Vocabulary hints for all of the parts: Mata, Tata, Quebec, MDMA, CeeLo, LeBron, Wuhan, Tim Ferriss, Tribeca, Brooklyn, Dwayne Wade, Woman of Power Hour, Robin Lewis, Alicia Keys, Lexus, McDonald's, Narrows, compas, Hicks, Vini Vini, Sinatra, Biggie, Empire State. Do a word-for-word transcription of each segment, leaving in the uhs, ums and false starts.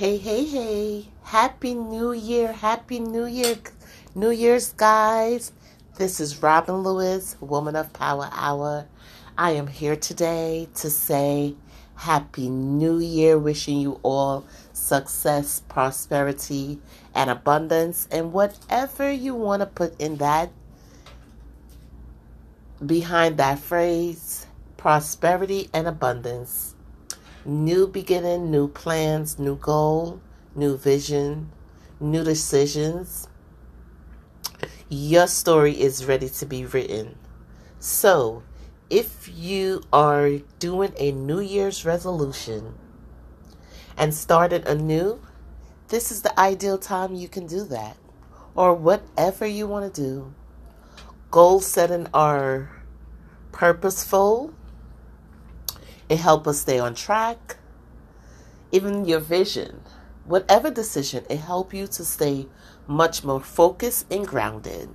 Hey, hey, hey. Happy New Year. Happy New Year. New Year's, guys. This is Robin Lewis, Woman of Power Hour. I am here today to say Happy New Year, wishing you all success, prosperity, and abundance, and whatever you want to put in that, behind that phrase, prosperity and abundance. New beginning, new plans, new goal, new vision, new decisions. Your story is ready to be written. So, if you are doing a New Year's resolution and started anew, this is the ideal time you can do that. Or whatever you want to do. Goal setting are purposeful. It helps us stay on track. Even your vision, whatever decision, it helps you to stay much more focused and grounded.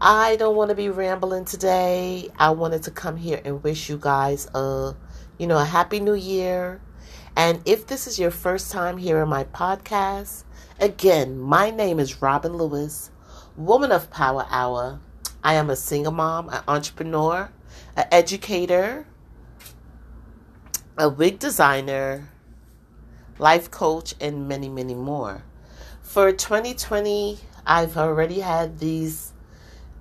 I don't want to be rambling today. I wanted to come here and wish you guys a, you know, a happy new year. And if this is your first time here in my podcast, again, my name is Robin Lewis, Woman of Power Hour. I am a single mom, an entrepreneur, an educator, a wig designer, life coach, and many, many more. For twenty twenty, I've already had these,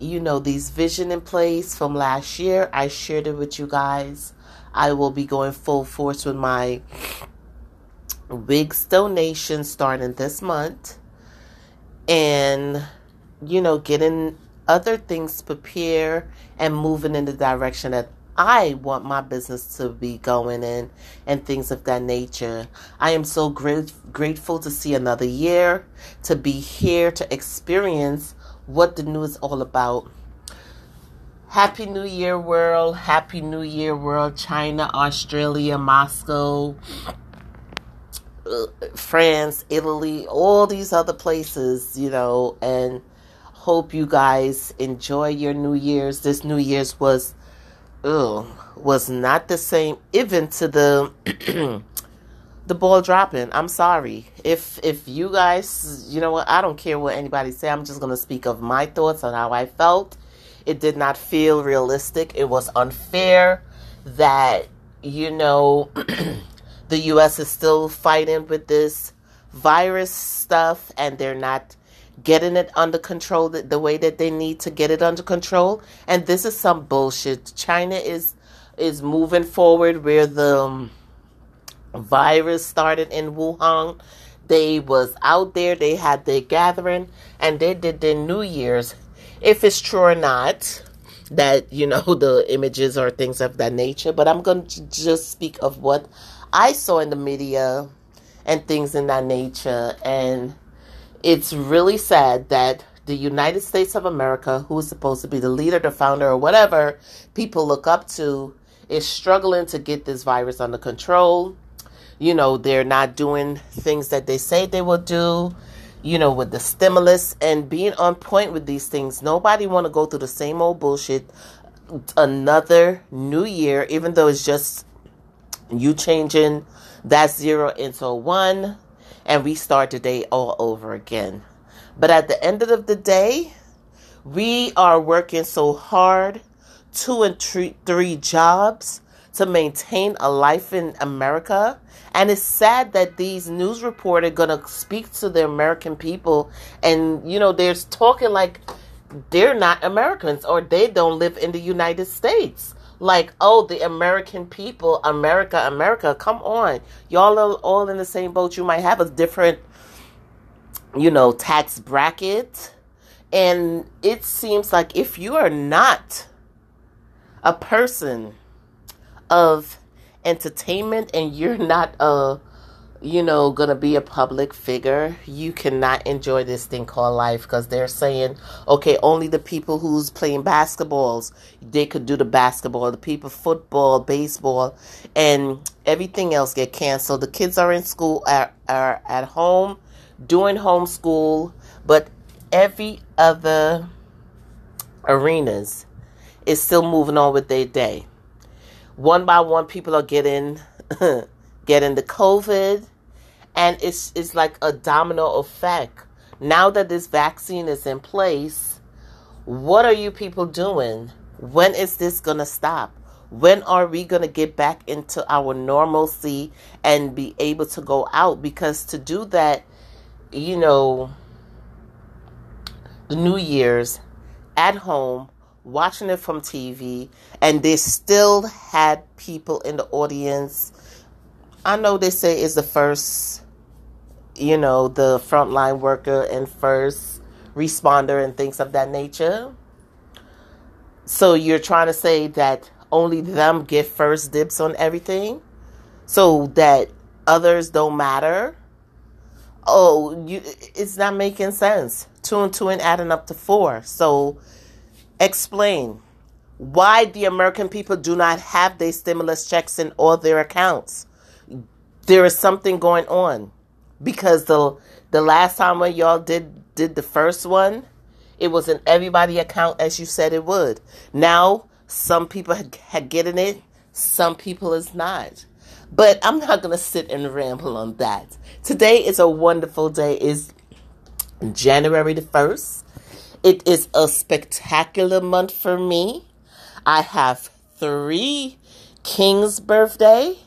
you know, these vision in place from last year. I shared it with you guys. I will be going full force with my wigs donation starting this month. And, you know, getting other things prepared and moving in the direction that I want my business to be going in and things of that nature. I am so great, grateful to see another year, to be here, to experience what the new is all about. Happy New Year, world. Happy New Year, world. China, Australia, Moscow, France, Italy, all these other places, you know, and hope you guys enjoy your New Year's. This New Year's was Ugh, was not the same, even to the the ball dropping. I'm sorry. If if you guys, you know what, I don't care what anybody say. I'm just going to speak of my thoughts on how I felt. It did not feel realistic. It was unfair that, you know, the U S is still fighting with this virus stuff and they're not getting it under control the way that they need to get it under control. And this is some bullshit. China is is moving forward where the um, virus started in Wuhan. They was out there. They had their gathering. And they did their New Year's. If it's true or not, that, you know, the images or things of that nature. But I'm going to just speak of what I saw in the media and things in that nature. And it's really sad that the United States of America, who is supposed to be the leader, the founder, or whatever people look up to, is struggling to get this virus under control. You know, they're not doing things that they say they will do, you know, with the stimulus and being on point with these things. Nobody want to go through the same old bullshit another new year, even though it's just you changing that zero into a one. And we start the day all over again. But at the end of the day, we are working so hard, two and three, three jobs to maintain a life in America. And it's sad that these news reporters are going to speak to the American people. And, you know, they're talking like they're not Americans or they don't live in the United States. Like, oh, the American people, America, America, come on. Y'all are all in the same boat. You might have a different, you know, tax bracket. And it seems like if you are not a person of entertainment and you're not, a, you know, going to be a public figure, you cannot enjoy this thing called life because they're saying, okay, only the people who's playing basketballs, they could do the basketball, the people football, baseball, and everything else get canceled. The kids are in school, are, are at home, doing homeschool, but every other arenas is still moving on with their day. One by one, people are getting... getting the COVID And it's, it's like a domino effect. Now that this vaccine is in place, what are you people doing? When is this going to stop? When are we going to get back into our normalcy and be able to go out? Because to do that, you know, the New Year's at home, watching it from T V, and they still had people in the audience. I know they say it's the first, you know, the frontline worker and first responder and things of that nature. So you're trying to say that only them get first dibs on everything so that others don't matter? Oh, you, it's not making sense. Two and two and adding up to four. So explain why the American people do not have their stimulus checks in all their accounts. There is something going on, because the the last time when y'all did, did the first one, it was in everybody's account as you said it would. Now, some people had getting it, some people is not. But I'm not going to sit and ramble on that. Today is a wonderful day. It's January the first. It is a spectacular month for me. I have three kings' birthday.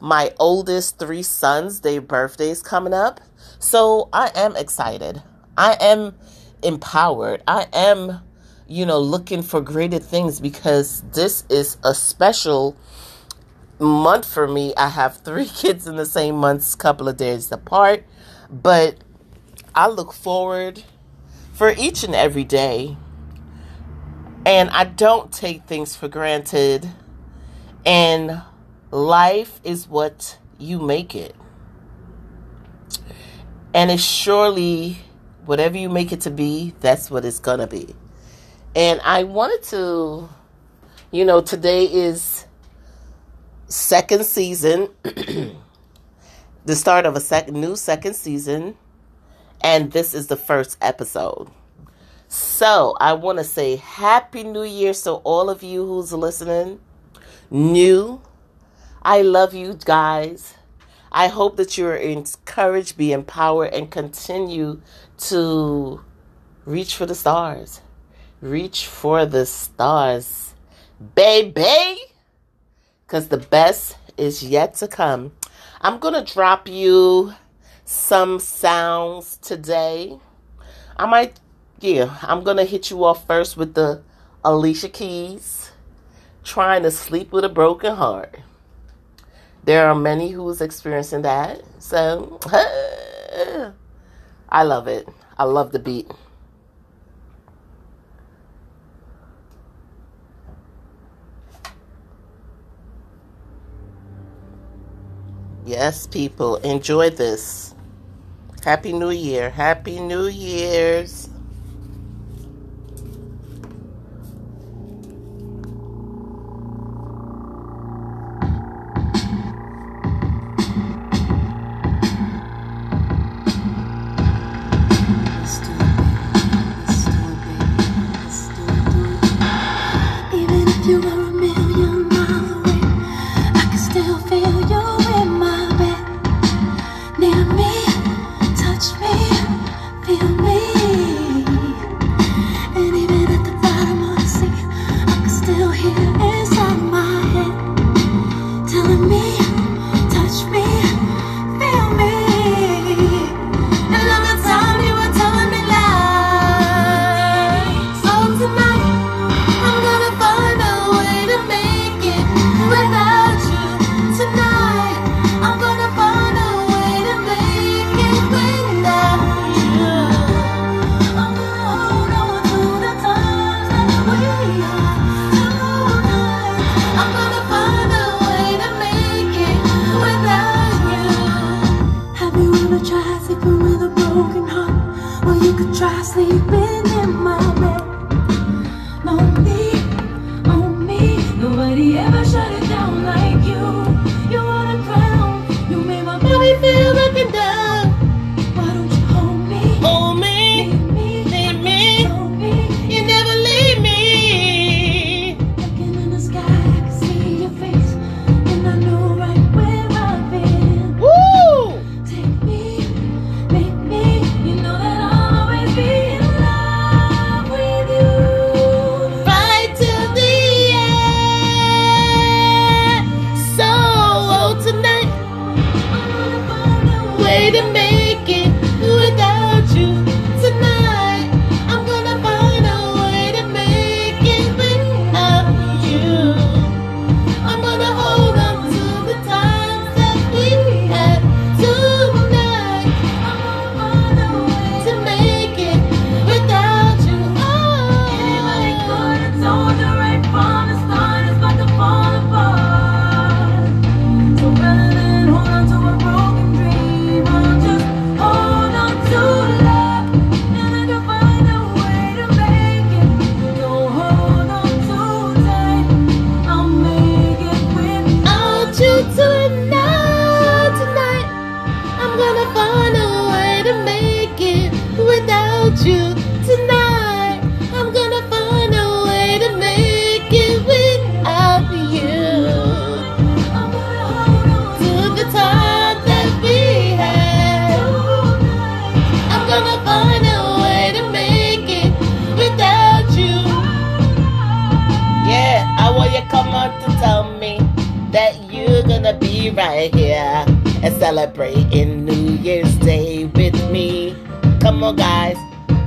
My oldest three sons, their birthdays coming up. So I am excited. I am empowered. I am, you know, looking for greater things, because this is a special month for me. I have three kids in the same months, couple of days apart, but I look forward for each and every day, and I don't take things for granted, and life is what you make it, and it's surely whatever you make it to be, that's what it's gonna be. And I wanted to, you know, today is second season, the start of a sec- new second season, and this is the first episode. So I want to say Happy New Year to all of you who's listening. New, I love you guys. I hope that you are encouraged, be empowered, and continue to reach for the stars. Reach for the stars, baby, because the best is yet to come. I'm going to drop you some sounds today. I might, yeah, I'm going to hit you off first with the Alicia Keys, Trying to Sleep with a Broken Heart. There are many who is experiencing that, so I love it. I love the beat. Yes, people, enjoy this. Happy New Year. Happy New Year's. Take didn't make it without you. Tonight I'm gonna find a way to make it without you. I'm gonna hold on to the times that we had tonight. I'm gonna find a way to make it without you. Oh. Anybody could have told the right from the start is about to fall apart. So rather than hold on to a broken dream, I'll just hold on to love, and I can find a way to make it. Don't hold on too tight. I'll make it without you tonight. Tonight I'm gonna find a way to make it without you. Tonight I'm gonna find a way to make it without you. I'm gonna hold on to the time that we had. I'm gonna find a way to make it without you. Yeah, I want you to come on to tell me that you're gonna be right here and celebrating New Year's Day with me. Come on, guys.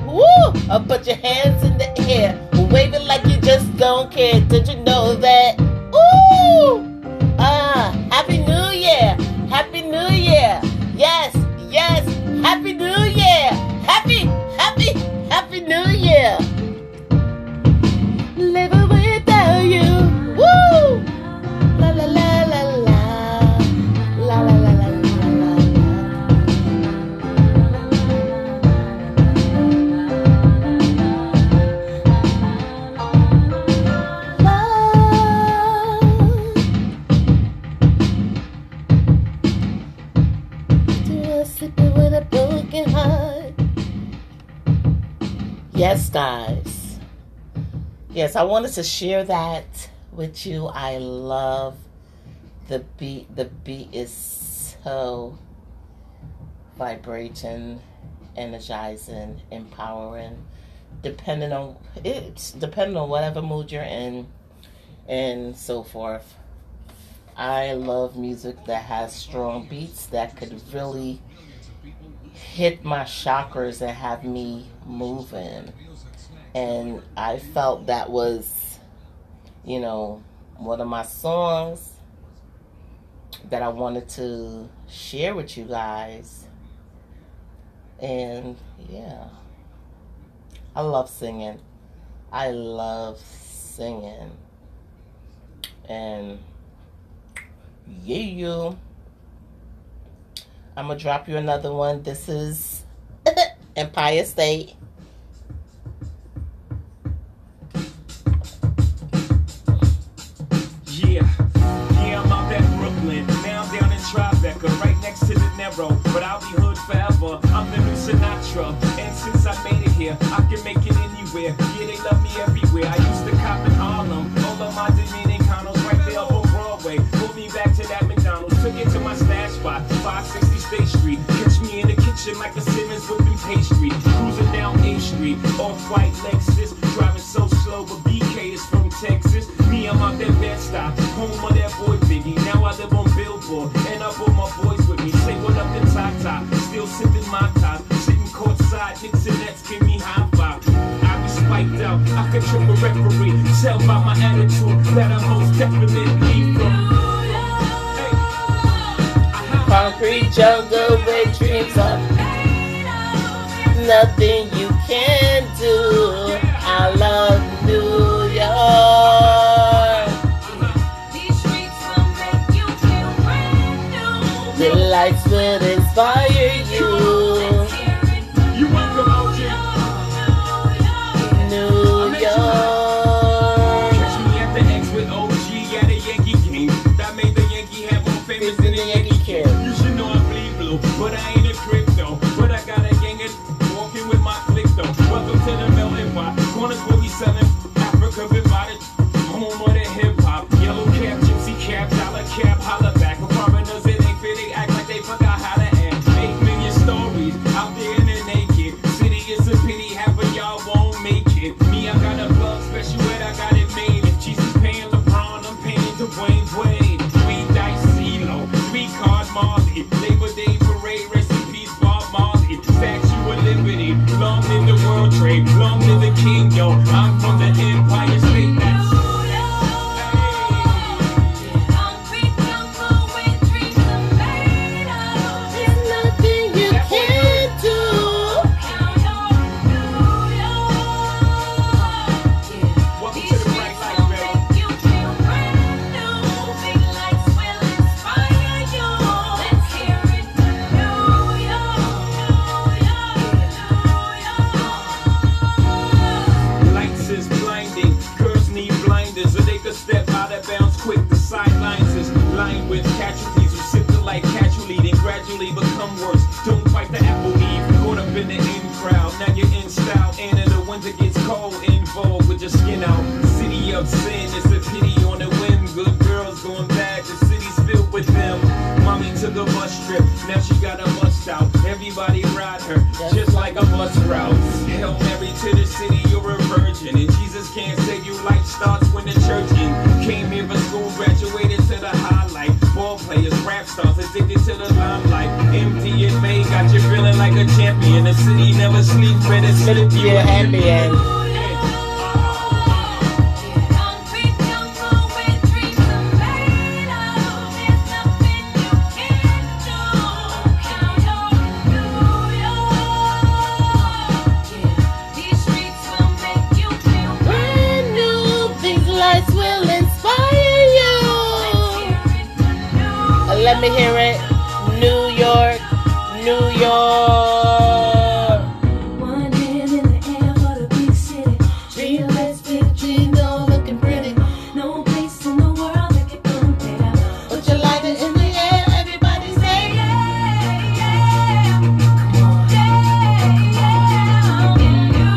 Woo! Or put your hands in the air, wave it like you just don't care. Did you know that? Ooh! Ah, Happy New Year! Happy New Year! Yes, yes, Happy New Year! Happy, happy, Happy New Year! Living without you. Woo! La la la la la. La la la la la la la. Love. Still sleeping with a broken heart. Yes, guys. Yes, I wanted to share that with you. I love the beat. The beat is so vibrating, energizing, empowering. Depending on it's depending on whatever mood you're in, and so forth. I love music that has strong beats that could really hit my chakras and have me moving. And I felt that was, you know, one of my songs that I wanted to share with you guys. And yeah, I love singing. I love singing. And yeah, you. I'm gonna drop you another one. This is Empire State. Yeah, yeah, I'm out at Brooklyn. Now I'm down in Tribeca, right next to the Narrows. But I'll be hood forever. I'm the new Sinatra, and since I made it here, I can make it anywhere. Yeah, they love me everywhere. I used to cop in Harlem, all of my Dominicanos right there on Broadway. Pulled me back to that McDonald's, took it to my stash spot, five sixty State Street. Catch me in the kitchen like a Simmons whipping pastry. Cruising down A Street, off-white Lexus, driving so slow, but B K is from Texas. Me, I'm out that Bed-Stuy, home of that boy Biggie. Now I live on Billboard, and I brought my boys with me. Say what up to Tata, still sipping Mata, sitting courtside, Hicks and Nets give me high five. I be spiked out, I could trip a referee. Tell by my attitude that I'm most definitely from concrete jungle where dreams are made of. Nothing you can do. I love New York. These streets will make you feel brand new. The lights will inspire you. You want to go to New York. Catch me at the X with O G at a Yankee game. That made the Yankee hat more famous than the Yankee kid. You should know I bleed blue, but I ain't a crypto. But I got a gang of walking with my click though. Welcome to the melting pot. Corners where we selling Africa divided. Home of the hip hop. Yellow cap, gypsy cap, dollar cap, holla back. But foreigners it ain't fit, they act like they forgot how to act. Make million stories out there in the naked city. It's a pity half of y'all won't make it. Me, I got a plug special, and I got it made. If Jesus paying LeBron, I'm paying Dwayne Wade. Three dice, CeeLo, three card Marley. Labor Day parade recipe. definitely become worse. Don't fight the apple eve, caught up in the in crowd. Now you're in style, and in the winter gets cold. In vogue with your skin out. City of sin, it's a pity on a whim. Good girls going bad, the city's filled with them. Mommy took a bus trip, now she got a bus out. Everybody ride her, just like a bus route. Hail Mary to the city, you're a virgin. And Jesus can't save you, life starts when the church in. Came here for school, graduated to the highlight. Ball players, rap stars, addicted to the limelight. M D M A got you feeling like a champion. The city never sleeps, but it's gonna be a happy end. Let me hear it. New York, New York. One hand in the air for the big city. Dream, let's be dream, all looking pretty. No place in the world that can compare. Put your light in the air, everybody say yeah, yeah. Come on. Yeah, yeah. In New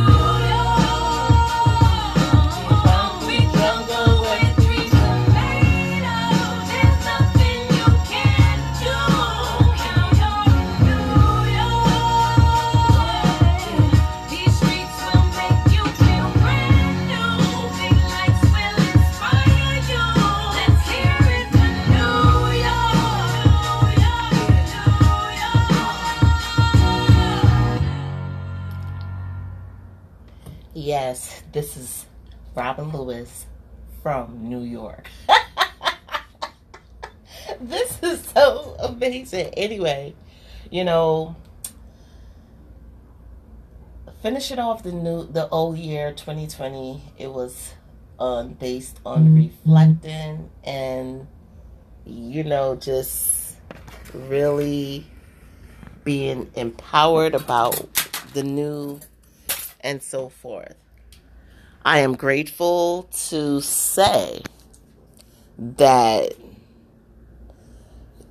York. Don't be drunk away. Dreams are made of. There's nothing you can. Yes, this is Robin Lewis from New York. This is so amazing. Anyway, you know, finishing off the new the old year twenty twenty, it was um, based on reflecting and, you know, just really being empowered about the new and so forth. I am grateful to say that,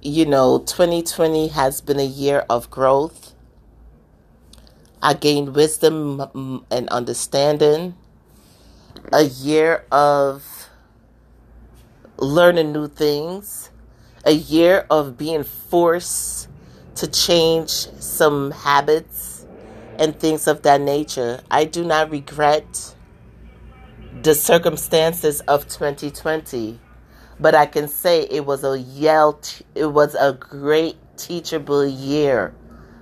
you know, twenty twenty has been a year of growth. I gained wisdom and understanding. A year of learning new things. A year of being forced to change some habits and things of that nature. I do not regret the circumstances of twenty twenty. But I can say it was a yell. T- it was a great teachable year.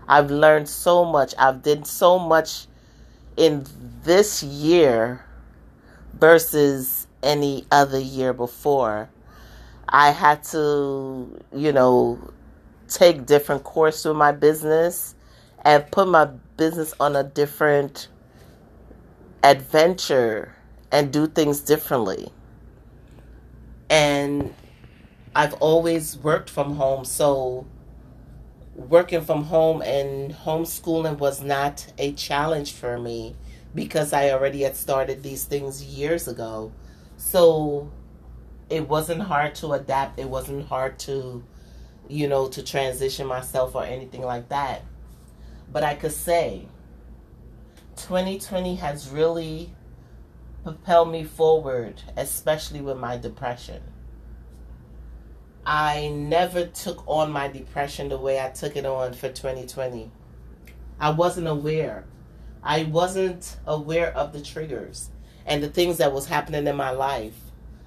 I've learned so much. I've done so much in this year versus any other year before. I had to, you know, take different courses with my business and put my business on a different adventure and do things differently. And I've always worked from home, so working from home and homeschooling was not a challenge for me because I already had started these things years ago. So it wasn't hard to adapt. It wasn't hard to, you know, to transition myself or anything like that. But I could say twenty twenty has really propel me forward, especially with my depression. I never took on my depression the way I took it on for twenty twenty. I wasn't aware. I wasn't aware of the triggers and the things that was happening in my life.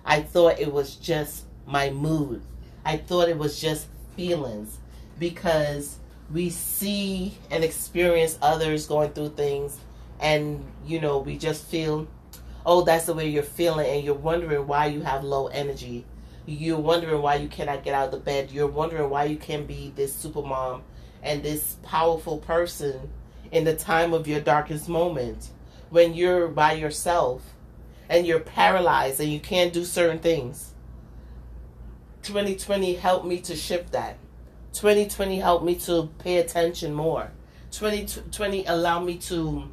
I thought it was just my mood. I thought it was just feelings, because we see and experience others going through things and, you know, we just feel, oh, that's the way you're feeling, and you're wondering why you have low energy. You're wondering why you cannot get out of the bed. You're wondering why you can't be this super mom and this powerful person in the time of your darkest moment when you're by yourself and you're paralyzed and you can't do certain things. twenty twenty helped me to shift that. twenty twenty helped me to pay attention more. twenty twenty allowed me to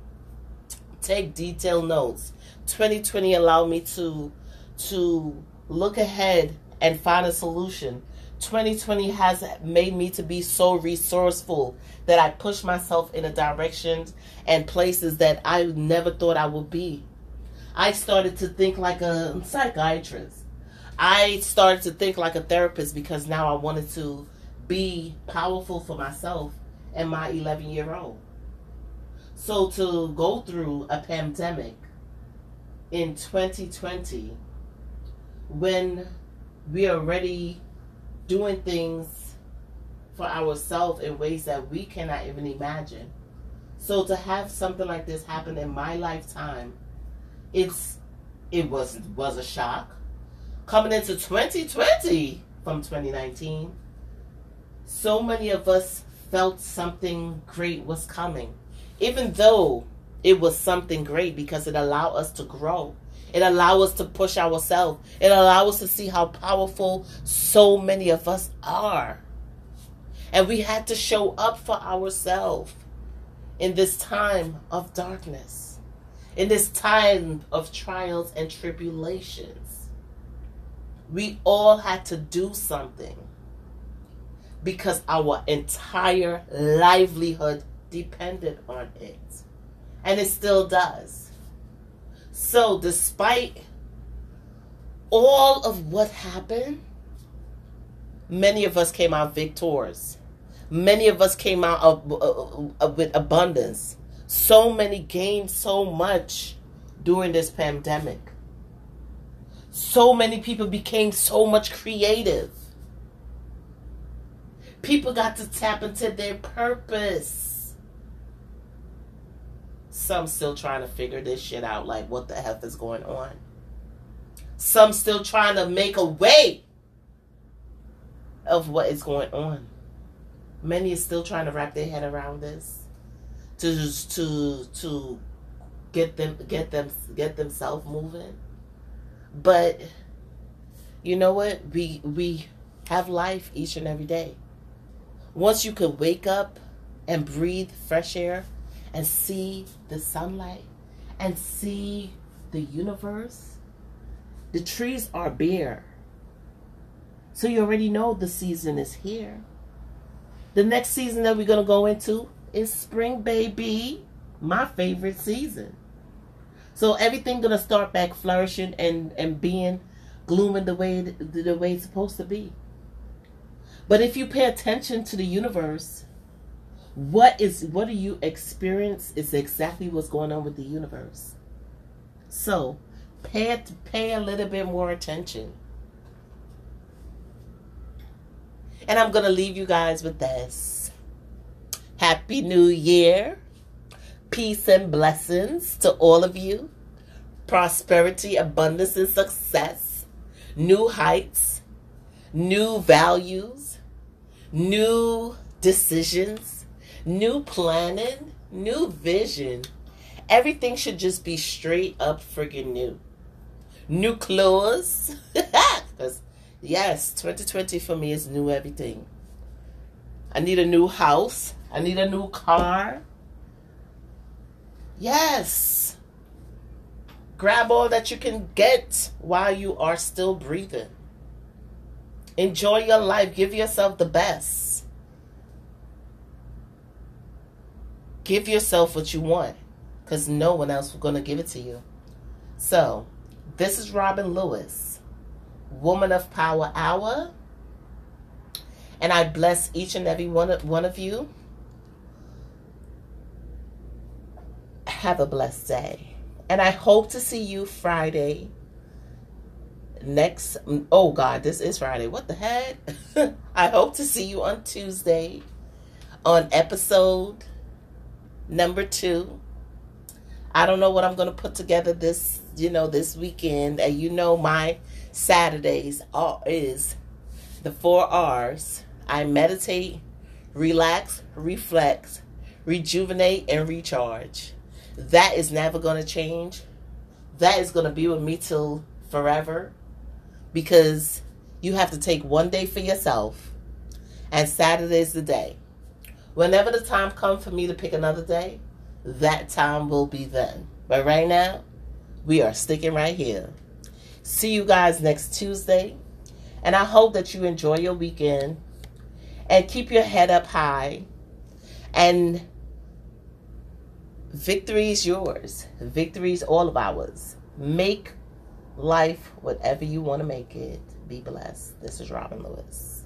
take detailed notes. twenty twenty allowed me to to look ahead and find a solution. twenty twenty has made me to be so resourceful that I push myself in a direction and places that I never thought I would be. I started to think like a psychiatrist. I started to think like a therapist because now I wanted to be powerful for myself and my eleven-year-old. So to go through a pandemic in twenty twenty, when we're already doing things for ourselves in ways that we cannot even imagine. So to have something like this happen in my lifetime, it's it was was a shock. Coming into twenty twenty from twenty nineteen, so many of us felt something great was coming, even though it was something great because it allowed us to grow. It allowed us to push ourselves. It allowed us to see how powerful so many of us are. And we had to show up for ourselves in this time of darkness, in this time of trials and tribulations. We all had to do something because our entire livelihood depended on it. And it still does. So despite all of what happened, many of us came out victors. Many of us came out of, of, of, with abundance. So many gained so much during this pandemic. So many people became so much creative. People got to tap into their purpose. Some still trying to figure this shit out, like what the heck is going on. Some still trying to make a way of what is going on. Many are still trying to wrap their head around this, to to to get them get them get themselves moving. But you know what? We we have life each and every day. Once you could wake up and breathe fresh air, and see the sunlight, and see the universe. The trees are bare. So you already know the season is here. The next season that we're going to go into is spring, baby. My favorite season. So everything's going to start back flourishing and, and being glooming the way, the way it's supposed to be. But if you pay attention to the universe, What is what do you experience is exactly what's going on with the universe. So pay pay a little bit more attention. And I'm gonna leave you guys with this. Happy New Year. Peace and blessings to all of you. Prosperity, abundance, and success. New heights, new values, new decisions. New planning, new vision. Everything should just be straight up friggin' new. New clothes. Because, yes, twenty twenty for me is new everything. I need a new house. I need a new car. Yes. Grab all that you can get while you are still breathing. Enjoy your life. Give yourself the best. Give yourself what you want, because no one else is going to give it to you. So, this is Robin Lewis, Woman of Power Hour. And I bless each and every one of, one of you. Have a blessed day. And I hope to see you Friday. Next, oh God, this is Friday. What the heck? I hope to see you on Tuesday on episode Number two, I don't know what I'm going to put together this, you know, this weekend. And you know my Saturdays are, is the four R's. I meditate, relax, reflect, rejuvenate, and recharge. That is never going to change. That is going to be with me till forever. Because you have to take one day for yourself. And Saturday's the day. Whenever the time comes for me to pick another day, that time will be then. But right now, we are sticking right here. See you guys next Tuesday. And I hope that you enjoy your weekend and keep your head up high. And victory is yours. Victory is all of ours. Make life whatever you want to make it. Be blessed. This is Robin Lewis.